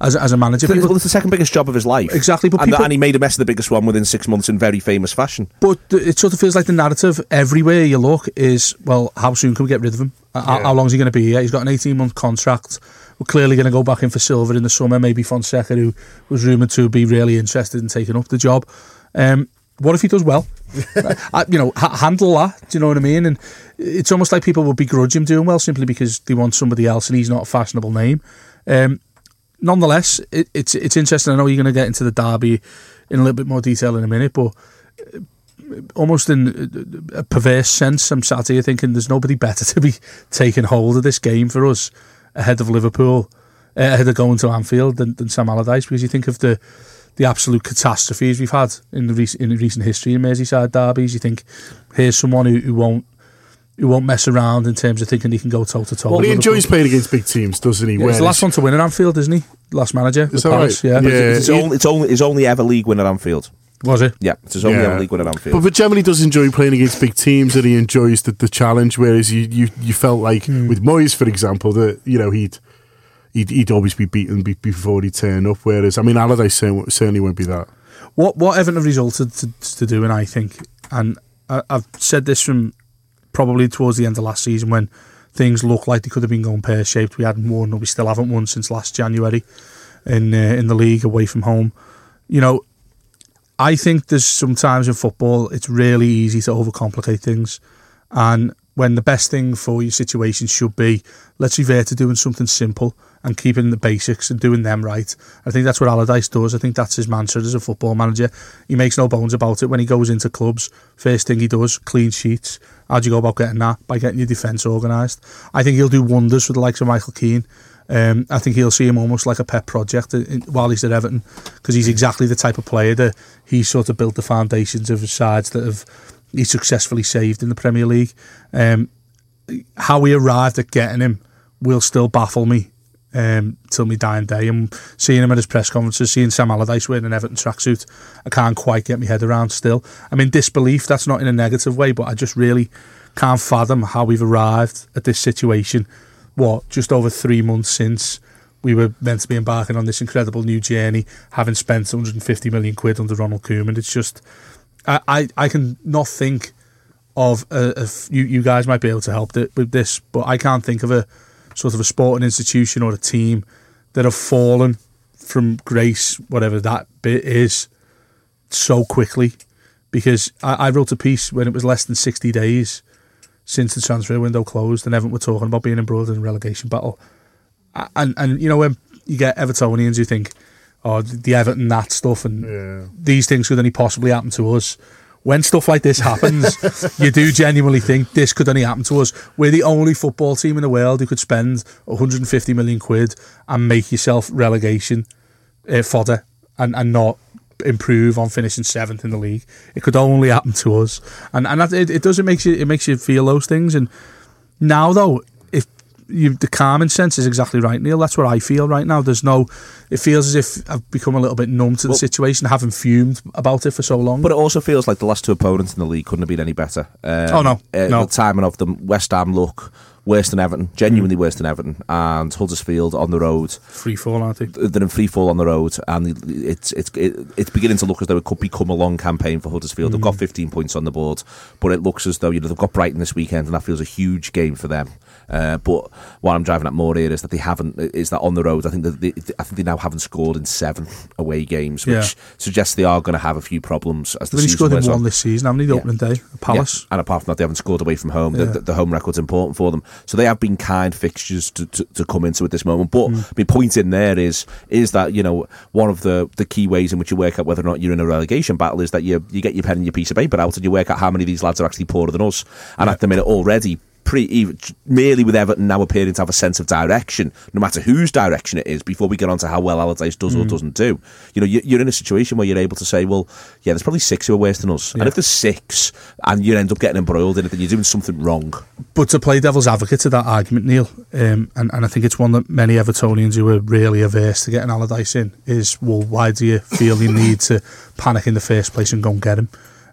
as, as a manager. People, well, it's the second biggest job of his life. Exactly. But and, people, and he made a mess of the biggest one within six months in very famous fashion. But it sort of feels like the narrative everywhere you look is, well, how soon can we get rid of him? How, yeah. how long is he going to be here? He's got an eighteen-month contract. We're clearly going to go back in for Silva in the summer, maybe Fonseca, who was rumoured to be really interested in taking up the job. Um, what if he does well? I, you know, ha- handle that. Do you know what I mean? And it's almost like people will begrudge him doing well simply because they want somebody else and he's not a fashionable name. Um, nonetheless, it, it's it's interesting. I know you're going to get into the derby in a little bit more detail in a minute, but almost in a perverse sense, I'm sat here thinking there's nobody better to be taking hold of this game for us ahead of Liverpool, uh, ahead of going to Anfield than, than Sam Allardyce, because you think of the the absolute catastrophes we've had in the rec- in recent history in Merseyside derbies. You think here's someone who, who won't who won't mess around in terms of thinking he can go toe to toe. Well, he enjoys playing against big teams, doesn't he? Yeah, he's the last one to win at Anfield, isn't he? Last manager. Is that Paris, right? Yeah. yeah. It's, it's, only, it's only his only ever league win at Anfield. Was it? Yeah, it's his only yeah. ever league win at Anfield. But, but generally does enjoy playing against big teams, and he enjoys the, the challenge. Whereas you, you, you felt like mm. with Moyes, for example, that you know he'd. He'd, he'd always be beaten before he'd turn up, whereas, I mean, Allardyce certainly won't be that. What what Everton have resulted to, to doing, I think, and I, I've said this from probably towards the end of last season when things looked like they could have been going pear-shaped. We hadn't won, or we still haven't won since last January in uh, in the league away from home. You know, I think there's sometimes in football it's really easy to overcomplicate things, and when the best thing for your situation should be, let's revert to doing something simple and keeping the basics and doing them right. I think that's what Allardyce does. I think that's his mantra as a football manager. He makes no bones about it. When he goes into clubs, first thing he does, clean sheets. How do you go about getting that? By getting your defence organised. I think he'll do wonders with the likes of Michael Keane. Um, I think he'll see him almost like a pet project in, while he's at Everton, because he's exactly the type of player that he sort of built the foundations of his sides that have he successfully saved in the Premier League. Um, how we arrived at getting him will still baffle me um, till my dying day. And seeing him at his press conferences, seeing Sam Allardyce wearing an Everton tracksuit, I can't quite get my head around still. I'm in disbelief. That's not in a negative way, but I just really can't fathom how we've arrived at this situation. What, just over three months since we were meant to be embarking on this incredible new journey, having spent one hundred fifty million quid under Ronald Koeman. It's just... I, I can not think of a, a f- you you guys might be able to help th- with this, but I can't think of a sort of a sporting institution or a team that have fallen from grace, whatever that bit is, so quickly. Because I, I wrote a piece when it was less than sixty days since the transfer window closed, and Everton were talking about being embroiled in a relegation battle. And and you know when you get Evertonians who think, or the Everton, that stuff, and yeah. these things could only possibly happen to us. When stuff like this happens, you do genuinely think this could only happen to us. We're the only football team in the world who could spend one hundred fifty million quid and make yourself relegation uh, fodder and, and not improve on finishing seventh in the league. It could only happen to us. And and that, it, it does, it makes you, it makes you feel those things. And now, though, You, the calming sense is exactly right, Neil. That's what I feel right now. There's no, it feels as if I've become a little bit numb to the well, situation, having fumed about it for so long. But it also feels like the last two opponents in the league couldn't have been any better. Um, oh, no. Uh, no. The timing of them, West Ham look worse than Everton, genuinely mm. worse than Everton, and Huddersfield on the road. Free fall, aren't they? They're in free fall on the road, and it's it's it's beginning to look as though it could become a long campaign for Huddersfield. Mm. They've got fifteen points on the board, but it looks as though you know they've got Brighton this weekend, and that feels a huge game for them. Uh, but what I'm driving at more here is that they haven't. Is that on the road? I think that they, I think they now haven't scored in seven away games, which yeah. suggests they are going to have a few problems as the they've season scored in one on. This season, haven't they? The yeah. opening day, Palace, yeah. and apart from that, they haven't scored away from home. Yeah. The, the, the home record's important for them, so they have been kind fixtures to, to, to come into at this moment. But mm. my point in there is is that you know one of the, the key ways in which you work out whether or not you're in a relegation battle is that you you get your pen and your piece of paper out and you work out how many of these lads are actually poorer than us. And yeah. at the minute already. Pretty even, merely with Everton now appearing to have a sense of direction, no matter whose direction it is, before we get on to how well Allardyce does mm. or doesn't do. You know, you're in a situation where you're able to say, well, yeah, there's probably six who are worse than us. Yeah. And if there's six and you end up getting embroiled in it, then you're doing something wrong. But to play devil's advocate to that argument, Neil, um, and, and I think it's one that many Evertonians who are really averse to getting Allardyce in is, well, why do you feel you need to panic in the first place and go and get him?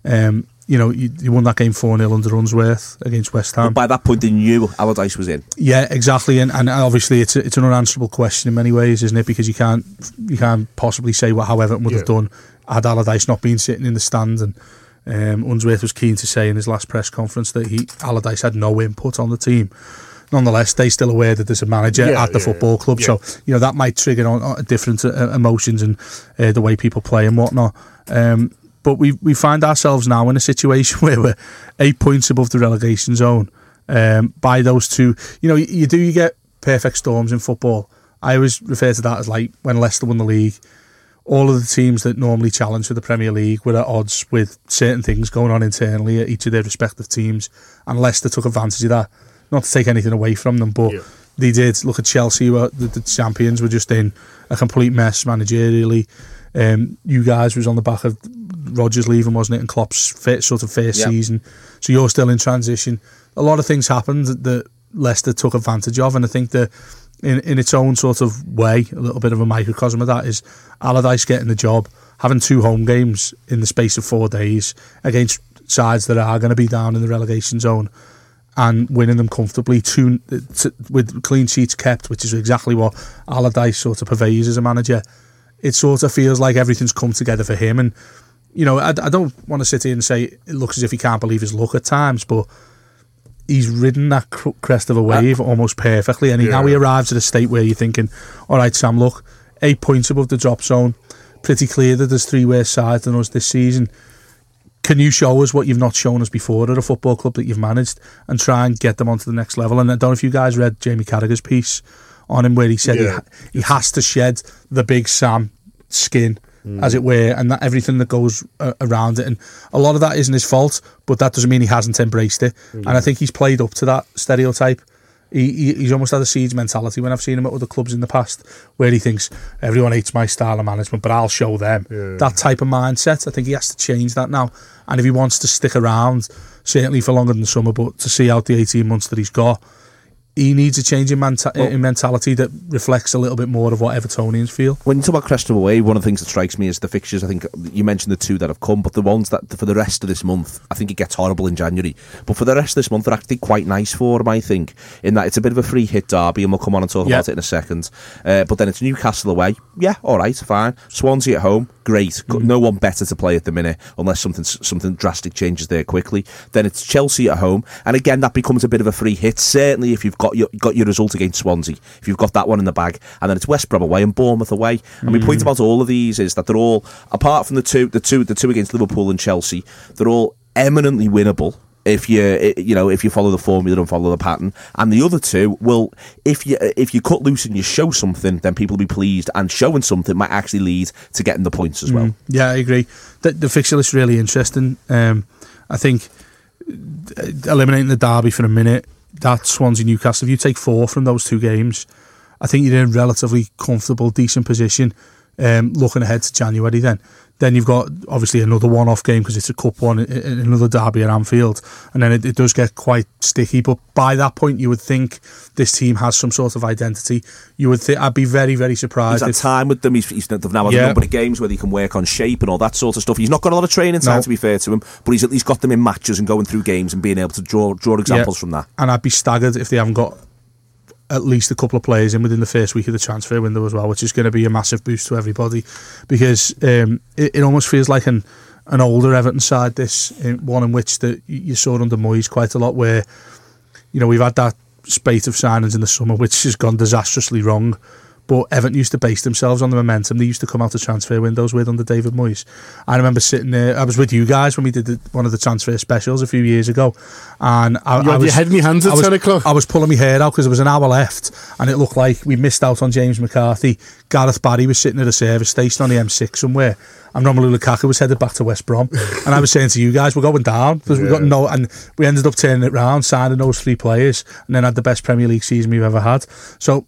Um, You know, you, you won that game four nil under Unsworth against West Ham. But by that point, they knew Allardyce was in. Yeah, exactly, and and obviously it's a, it's an unanswerable question in many ways, isn't it? Because you can't you can't possibly say what however it would yeah. have done had Allardyce not been sitting in the stand. And um, Unsworth was keen to say in his last press conference that he Allardyce had no input on the team. Nonetheless, they're still aware that there's a manager yeah, at the yeah, football club, yeah. so you know that might trigger on, on different uh, emotions and uh, the way people play and whatnot. Um, But we we find ourselves now in a situation where we're eight points above the relegation zone um, by those two. You know, you, you do you get perfect storms in football, I always refer to that as like when Leicester won the league, all of the teams that normally challenge for the Premier League were at odds with certain things going on internally at each of their respective teams, and Leicester took advantage of that. Not to take anything away from them, but yeah. they did. Look at Chelsea, where the, the champions were just in a complete mess managerially. Um, you guys was on the back of Rodgers leaving, wasn't it, and Klopp's fit, sort of first yeah. season. So you're still in transition. A lot of things happened that Leicester took advantage of, and I think that in, in its own sort of way, a little bit of a microcosm of that is Allardyce getting the job, having two home games in the space of four days against sides that are going to be down in the relegation zone, and winning them comfortably two, t- with clean sheets kept, which is exactly what Allardyce sort of purveys as a manager. It sort of feels like everything's come together for him, and you know, I, I don't want to sit here and say it looks as if he can't believe his luck at times, but he's ridden that cr- crest of a wave uh, almost perfectly, and he, yeah. now he arrives at a state where you're thinking, alright Sam, look, eight points above the drop zone, pretty clear that there's three worse sides than us this season. Can you show us what you've not shown us before at a football club that you've managed, and try and get them onto the next level? And I don't know if you guys read Jamie Carragher's piece on him where he said yeah. he, he has to shed the big Sam skin, mm. as it were, and that everything that goes uh, around it. And a lot of that isn't his fault, but that doesn't mean he hasn't embraced it. Mm. And I think he's played up to that stereotype. He, he He's almost had a siege mentality when I've seen him at other clubs in the past, where he thinks, everyone hates my style of management, but I'll show them. Yeah. That type of mindset, I think he has to change that now. And if he wants to stick around, certainly for longer than summer, but to see out the eighteen months that he's got, he needs a change in, menta- well, in mentality that reflects a little bit more of what Evertonians feel. When you talk about Crest away, one of the things that strikes me is the fixtures. I think you mentioned the two that have come, but the ones that for the rest of this month, I think it gets horrible in January, but for the rest of this month, they're actually quite nice for him, I think, in that it's a bit of a free hit derby, and we'll come on and talk yep. about it in a second. Uh, but then it's Newcastle away. Yeah, all right, fine. Swansea at home. Great. Mm-hmm. No one better to play at the minute, unless something something drastic changes there quickly. Then it's Chelsea at home. And again, that becomes a bit of a free hit, certainly if you've got your got your result against Swansea, if you've got that one in the bag. And then it's West Brom away and Bournemouth away. And my mm. point about all of these is that they're all, apart from the two, the two, the two against Liverpool and Chelsea, they're all eminently winnable if you you know if you follow the formula and follow the pattern. And the other two will, if you if you cut loose and you show something, then people will be pleased, and showing something might actually lead to getting the points as well. Mm. Yeah, I agree. The, the fixture list is really interesting. Um, I think eliminating the derby for a minute, that Swansea Newcastle, if you take four from those two games, I think you're in a relatively comfortable, decent position um, looking ahead to January then. Then you've got obviously another one-off game because it's a cup one, another derby at Anfield, and then it, it does get quite sticky. But by that point, you would think this team has some sort of identity. You would think I'd be very, very surprised. He's had if, time with them. He's, he's they've now had yeah. a number of games where he can work on shape and all that sort of stuff. He's not got a lot of training time no. to be fair to him, but he's at least got them in matches and going through games and being able to draw draw examples yeah. from that. And I'd be staggered if they haven't got at least a couple of players in within the first week of the transfer window as well, which is going to be a massive boost to everybody, because um, it, it almost feels like an an older Everton side, this in, one in which the, you saw under Moyes quite a lot, where you know we've had that spate of signings in the summer which has gone disastrously wrong, but Everton used to base themselves on the momentum they used to come out of transfer windows with under David Moyes. I remember sitting there, I was with you guys when we did the, one of the transfer specials a few years ago, and I, you I had was, your head in your hands at was, ten o'clock. I was pulling my hair out because there was an hour left and it looked like we missed out on James McCarthy. Gareth Barry was sitting at a service station on the M six somewhere, and Romelu Lukaku was headed back to West Brom and I was saying to you guys, we're going down because yeah. we got no, and we ended up turning it round, signing those three players, and then had the best Premier League season we've ever had. So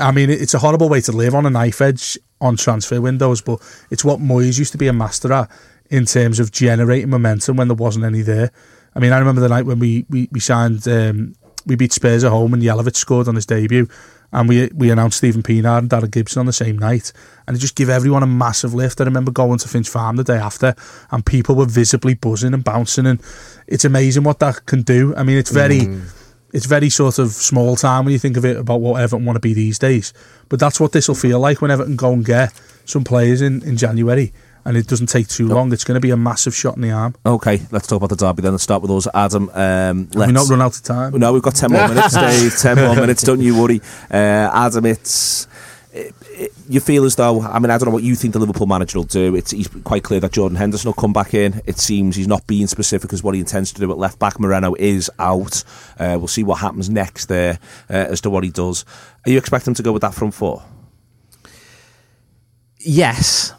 I mean, it's a horrible way to live on a knife edge on transfer windows, but it's what Moyes used to be a master at in terms of generating momentum when there wasn't any there. I mean, I remember the night when we we, we signed, um, we beat Spurs at home and Jelovic scored on his debut, and we we announced Stephen Pienaar and Darren Gibson on the same night, and it just gave everyone a massive lift. I remember going to Finch Farm the day after and people were visibly buzzing and bouncing, and it's amazing what that can do. I mean, it's very... Mm. It's very sort of small time when you think of it about what Everton want to be these days. But that's what this will feel like when Everton go and get some players in, in January, and it doesn't take too long. It's going to be a massive shot in the arm. Okay, let's talk about the derby then. Let's start with us, Adam. Um, let's... Have we not run out of time? No, we've got ten more minutes, Dave. ten more minutes, don't you worry. Uh, Adam, it's... It, it, you feel as though, I mean, I don't know what you think the Liverpool manager will do. It's he's quite clear that Jordan Henderson will come back in. It seems he's not being specific as what he intends to do at left back. Moreno is out. Uh, we'll see what happens next there uh, as to what he does. Are you expecting him to go with that front four? Yes,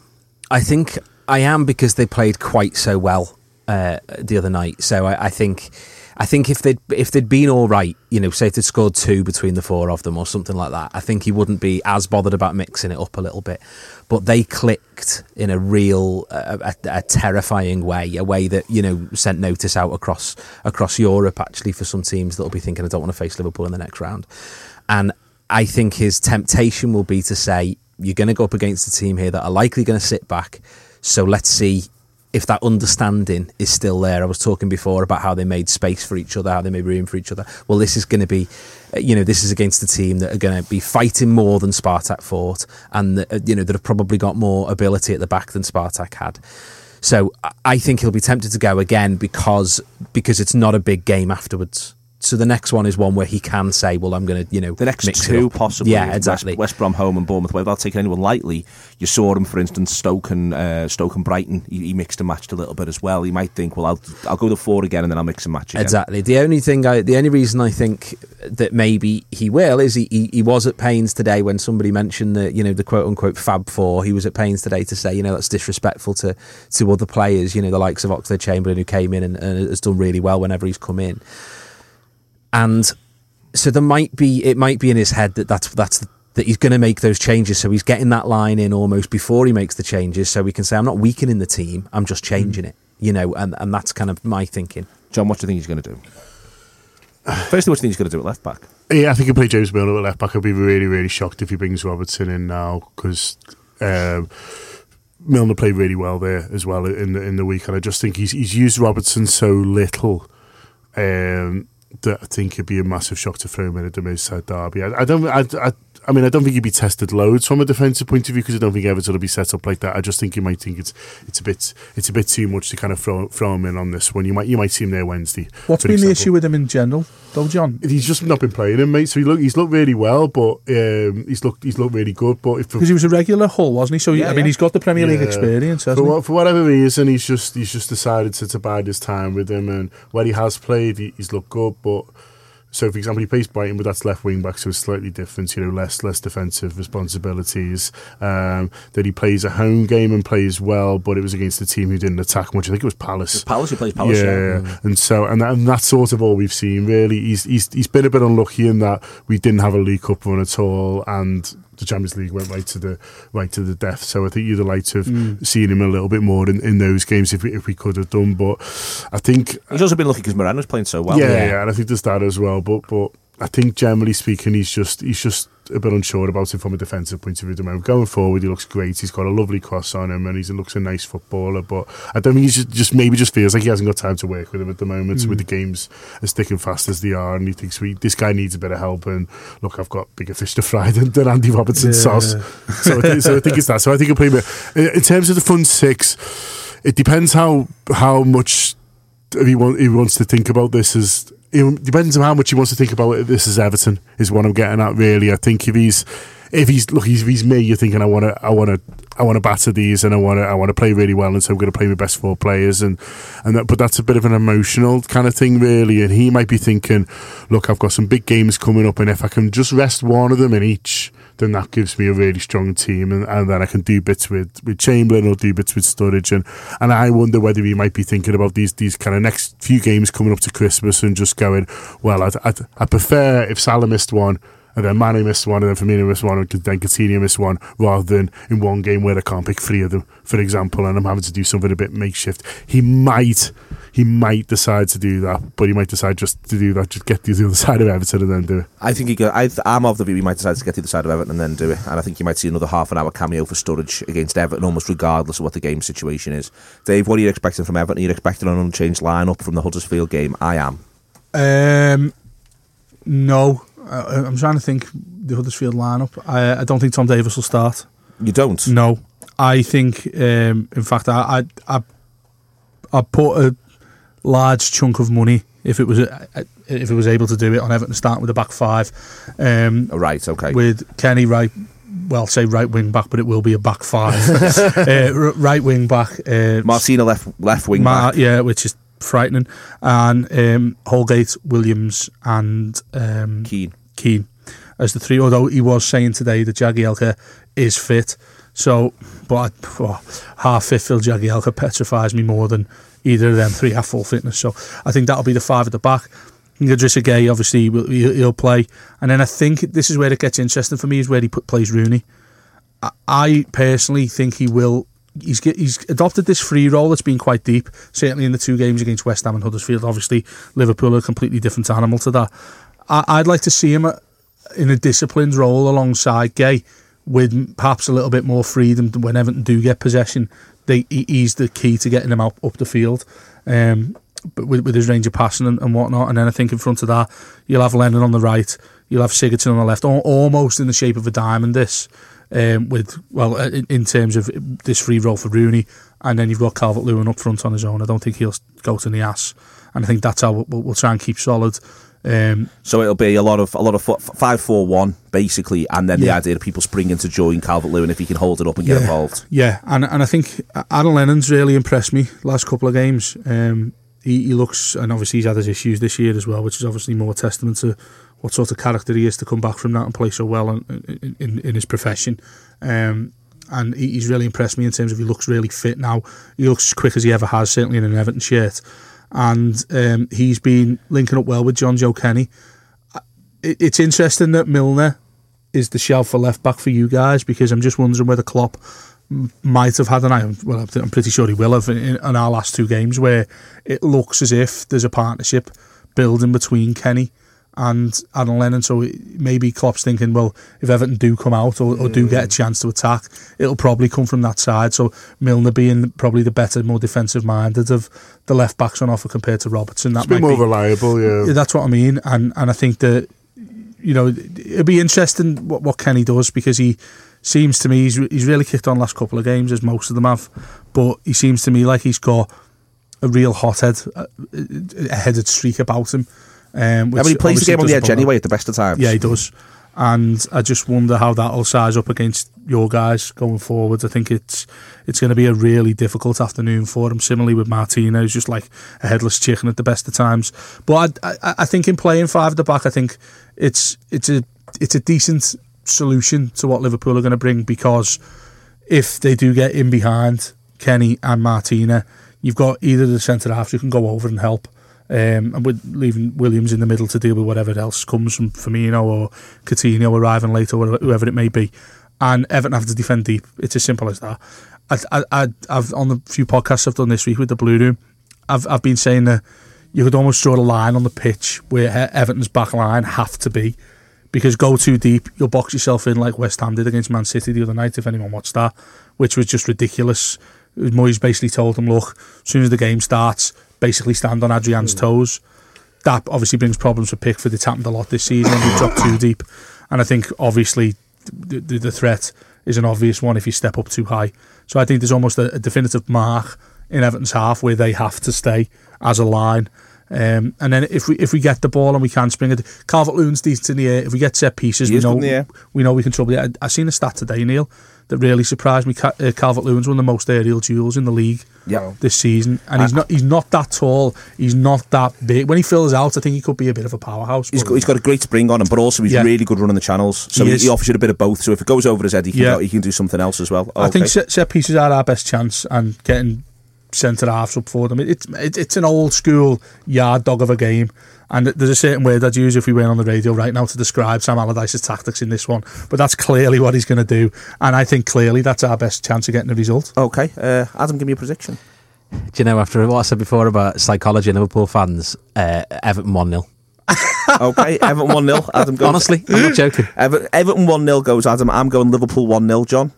I think I am, because they played quite so well uh, the other night. So I, I think. I think if they'd, if they'd been all right, you know, say if they'd scored two between the four of them or something like that, I think he wouldn't be as bothered about mixing it up a little bit. But they clicked in a real, uh, a, a terrifying way, a way that, you know, sent notice out across across Europe, actually, for some teams that'll be thinking, I don't want to face Liverpool in the next round. And I think his temptation will be to say, you're going to go up against a team here that are likely going to sit back, so let's see if that understanding is still there. I was talking before about how they made space for each other, how they made room for each other. Well, this is going to be, you know, this is against a team that are going to be fighting more than Spartak fought, and, the, you know, that have probably got more ability at the back than Spartak had. So I think he'll be tempted to go again because because it's not a big game afterwards. So the next one is one where he can say, well, I'm going to, you know, the next mix two, possibly. Yeah, exactly. West, West Brom home and Bournemouth away, without taking anyone lightly. You saw him, for instance, Stoke and uh, Stoke and Brighton. He, he mixed and matched a little bit as well. He might think, well, I'll I'll go to four again and then I'll mix and match again. Exactly. The only thing, I, the only reason I think that maybe he will is he, he, he was at pains today when somebody mentioned the, you know, the quote unquote Fab Four. He was at pains today to say, you know, that's disrespectful to to other players. You know, the likes of Oxlade-Chamberlain, who came in and, and has done really well whenever he's come in. And so there might be, it might be in his head that that's, that's that he's going to make those changes. So he's getting that line in almost before he makes the changes, so we can say, I'm not weakening the team, I'm just changing it, you know, and, and that's kind of my thinking. John, what do you think he's going to do? Firstly, what do you think he's going to do at left back? Yeah, I think he'll play James Milner at left back. I'd be really, really shocked if he brings Robertson in now, because um, Milner played really well there as well in the, in the week, and I just think he's, he's used Robertson so little. Um, That I think it'd be a massive shock to throw him in at the Merseyside Derby. I, I don't. I, I, I mean, I don't think he'd be tested loads from a defensive point of view, because I don't think Everton will be set up like that. I just think you might think it's it's a bit it's a bit too much to kind of throw throw him in on this one. You might you might see him there Wednesday. What's been example. the issue with him in general, though, John? He's just not been playing him, mate. So he look he's looked really well, but um, he's looked he's looked really good. But if because he was a regular Hull, wasn't he? So yeah, I mean, yeah. he's got the Premier League yeah. experience. Hasn't for, he? for whatever reason, he's just he's just decided to, to bide his time with him, and where he has played, he, he's looked good. But so, for example, he plays Brighton, but that's left wing back, so it's slightly different. You know, less less defensive responsibilities. Um, that he plays a home game and plays well, but it was against a team who didn't attack much. I think it was Palace. It was Palace, he plays Palace. Yeah, yeah. and so and, that, and that's sort of all we've seen. Really, he's he's he's been a bit unlucky in that we didn't have a League Cup run at all, and the Champions League went right to the right to the death. So I think you'd have liked to have mm. seen him a little bit more in, in those games if we, if we could have done. But I think he's also been lucky because Moreno's playing so well. Yeah, yeah, yeah, and I think there's that as well. But but I think generally speaking, he's just he's just a bit unsure about him from a defensive point of view. At the moment, going forward, he looks great. He's got a lovely cross on him, and he looks a nice footballer. But I don't think he just, just maybe just feels like he hasn't got time to work with him at the moment. Mm. With the games as thick and fast as they are, and he thinks we this guy needs a bit of help. And look, I've got bigger fish to fry than, than Andy Robertson yeah. sauce. So I, think, so I think it's that. So I think he'll play bit. In terms of the front six, it depends how how much he wants he wants to think about this as. It depends on how much he wants to think about it. This is Everton, is what I'm getting at. Really, I think if he's, if he's look, if he's me, you're thinking I want to, I want to, I want to batter these, and I want to, I want to play really well, and so I'm going to play my best four players, and and that. But that's a bit of an emotional kind of thing, really. And he might be thinking, look, I've got some big games coming up, and if I can just rest one of them in each, then that gives me a really strong team, and, and then I can do bits with, with Chamberlain or do bits with Sturridge, and, and I wonder whether he might be thinking about these these kind of next few games coming up to Christmas and just going, well, I'd, I'd, I'd prefer if Salah missed one, and then Mane missed one, and then Firmino missed one, and then Coutinho missed one, rather than in one game where I can't pick three of them, for example, and I'm having to do something a bit makeshift. He might he might decide to do that, but he might decide just to do that, just get to the other side of Everton and then do it. I think he could, I, I'm of the view he might decide to get to the side of Everton and then do it, and I think you might see another half an hour cameo for Sturridge against Everton, almost regardless of what the game situation is. Dave, what are you expecting from Everton? Are you expecting an unchanged lineup from the Huddersfield game? I am. Um, No. I, I'm trying to think the Huddersfield lineup. I, I don't think Tom Davies will start. You don't? No. I think, um, in fact, I I, I I put a large chunk of money if it was if it was able to do it on Everton starting with a back five. Um, right. Okay. With Kenny, right, well, say right wing back, but it will be a back five. uh, right wing back. Uh, Martina left left wing Mar- back. Yeah, which is frightening. And um, Holgate, Williams, and um, Keane. Keane as the three. Although he was saying today that Jagielka is fit. So, but oh, half fit Phil Jagielka petrifies me more than either of them three have full fitness. So I think that'll be the five at the back. Idrissa Gueye, obviously, will, he'll play. And then I think this is where it gets interesting for me, is where he put, plays Rooney. I, I personally think he will. He's he's adopted this free role that's been quite deep, certainly in the two games against West Ham and Huddersfield. Obviously, Liverpool are a completely different animal to that. I, I'd like to see him in a disciplined role alongside Gueye, with perhaps a little bit more freedom when Everton do get possession. They, he's the key to getting them out, up the field, um, but with, with his range of passing and, and whatnot. And then I think in front of that, you'll have Lennon on the right, you'll have Sigurdsson on the left, all, almost in the shape of a diamond. This, um, with well, in, in terms of this free roll for Rooney, and then you've got Calvert-Lewin up front on his own. I don't think he'll go to the ass, and I think that's how we'll, we'll try and keep solid. Um, so it'll be a lot of a lot of five four one basically, and then yeah. the idea of people springing to join Calvert-Lewin if he can hold it up and yeah. get involved. Yeah, and and I think Adam Lennon's really impressed me last couple of games. Um, he, he looks, and obviously he's had his issues this year as well, which is obviously more testament to what sort of character he is to come back from that and play so well in in, in, in his profession. Um, and he, he's really impressed me in terms of he looks really fit now. He looks as quick as he ever has, certainly in an Everton shirt. And um, he's been linking up well with John Joe Kenny. It, it's interesting that Milner is the shelf for left back for you guys, because I'm just wondering whether Klopp might have had an eye. Well, I'm pretty sure he will have in, in our last two games, where it looks as if there's a partnership building between Kenny and Adam Lennon. So maybe Klopp's thinking, well, if Everton do come out or, or do get a chance to attack, it'll probably come from that side. So Milner being probably the better, more defensive minded of the left backs on offer compared to Robertson, that it's might a bit more be, reliable. Yeah, that's what I mean. And and I think that, you know, it'd be interesting what, what Kenny does, because he seems to me he's he's really kicked on last couple of games, as most of them have, but he seems to me like he's got a real hothead, a headed streak about him. Um, which I mean, he plays the game on the edge anyway at the best of times. Yeah, he does. And I just wonder how that'll size up against your guys going forward. I think it's it's going to be a really difficult afternoon for him. Similarly with Martina, who's just like a headless chicken at the best of times. But I, I, I think in playing five at the back, I think it's it's a it's a decent solution to what Liverpool are going to bring, because if they do get in behind Kenny and Martina, you've got either the centre half who can go over and help. Um, and we're leaving Williams in the middle to deal with whatever else comes from Firmino or Coutinho arriving late or whoever it may be, and Everton have to defend deep. It's as simple as that. I, I, I, I've on the few podcasts I've done this week with the Blue Room, I've I've been saying that you could almost draw a line on the pitch where Everton's back line have to be, because go too deep, you'll box yourself in like West Ham did against Man City the other night, if anyone watched that, which was just ridiculous. Moyes basically told them, look, as soon as the game starts, basically stand on Adrian's mm. toes. That obviously brings problems for Pickford. It's happened a lot this season. We've dropped too deep, and I think obviously the, the, the threat is an obvious one if you step up too high. So I think there's almost a, a definitive mark in Everton's half where they have to stay as a line. Um, and then if we if we get the ball and we can spring it, Calvert-Lewin's decent in the air. If we get set pieces, we know we know we can trouble it. I, I seen a stat today, Neil, that really surprised me. Uh, Calvert-Lewin's won the most aerial duels in the league yeah. this season, and he's not he's not that tall. He's not that big. When he fills out, I think he could be a bit of a powerhouse. He's got, he's got a great spring on him, but also he's yeah. really good running the channels. So he, he, he offers you a bit of both. So if it goes over his head, he can, yeah. he can do something else as well. Oh, I okay. think set, set pieces are our best chance, and getting centre halves up for them. It's it, it's an old school yard dog of a game, and there's a certain word I'd use if we weren't on the radio right now to describe Sam Allardyce's tactics in this one, but that's clearly what he's going to do, and I think clearly that's our best chance of getting a result. Okay, uh, Adam, give me a prediction. Do you know, after what I said before about psychology and Liverpool fans, uh, Everton one nil. Okay, Everton one nil. Adam goes. Honestly, I'm not joking. Ever- Everton one nil goes Adam. I'm going Liverpool one nil, John.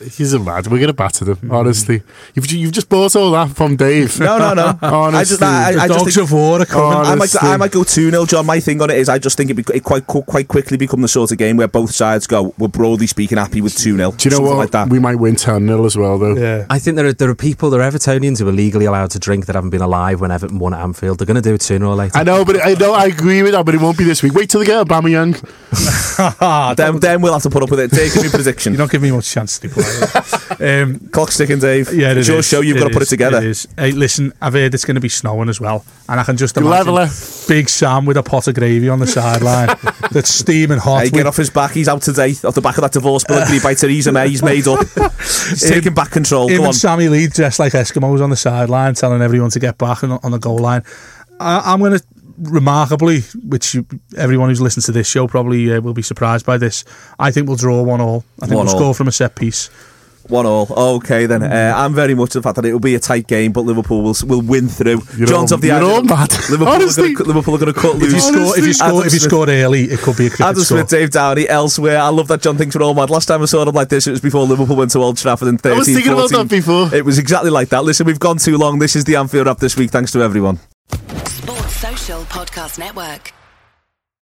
It doesn't matter. We're going to batter them, honestly. You've, you've just bought all that from Dave. No, no, no. Honestly. I just, I, I, I just think, war, I, might, I might go two nil, John. My thing on it is I just think it, be, it quite quite quickly become the sort of game where both sides go, we're broadly speaking happy with two nil. Do you know what? Like that. We might win ten nil as well, though. Yeah. I think there are, there are people, there are Evertonians who are legally allowed to drink that haven't been alive when Everton won at Anfield. They're going to do it sooner or later. I know, but I know I agree with that, but it won't be this week. Wait till they get Aubameyang. then, then we'll have to put up with it. Dave, give me a prediction. You're not giving me much chance to play. um, Clock's ticking, Dave. Yeah, it it's is. Your show, you've it got to put it together. It is. Hey, listen, I've heard it's going to be snowing as well, and I can just imagine Leveler. Big Sam with a pot of gravy on the sideline that's steaming hot. Hey, get off his back. He's out today off the back of that divorce bill agreed by Theresa May. He's made up. He's taking him, back control. Him Go and on. Sammy Lee dressed like Eskimos on the sideline, telling everyone to get back on, on the goal line. I, I'm going to. Remarkably, which you, everyone who's listened to this show probably uh, will be surprised by this, I think we'll draw one all. I think one we'll all. Score from a set piece. One all. Okay then. Uh, I'm very much the fact that it will be a tight game, but Liverpool will will win through. You're John's all, of the idea. Liverpool, honestly. Are gonna, Liverpool are going to cut loose. If you score, if you score, if you scored early, it could be a cricket Adam score. Adam Smith, Dave Downey, elsewhere. I love that John thinks we're all mad. Last time I saw them like this, it was before Liverpool went to Old Trafford in thirteen fourteen. I was thinking about that before. It was exactly like that. Listen, we've gone too long. This is the Anfield Wrap this week. Thanks to everyone. Podcast Network.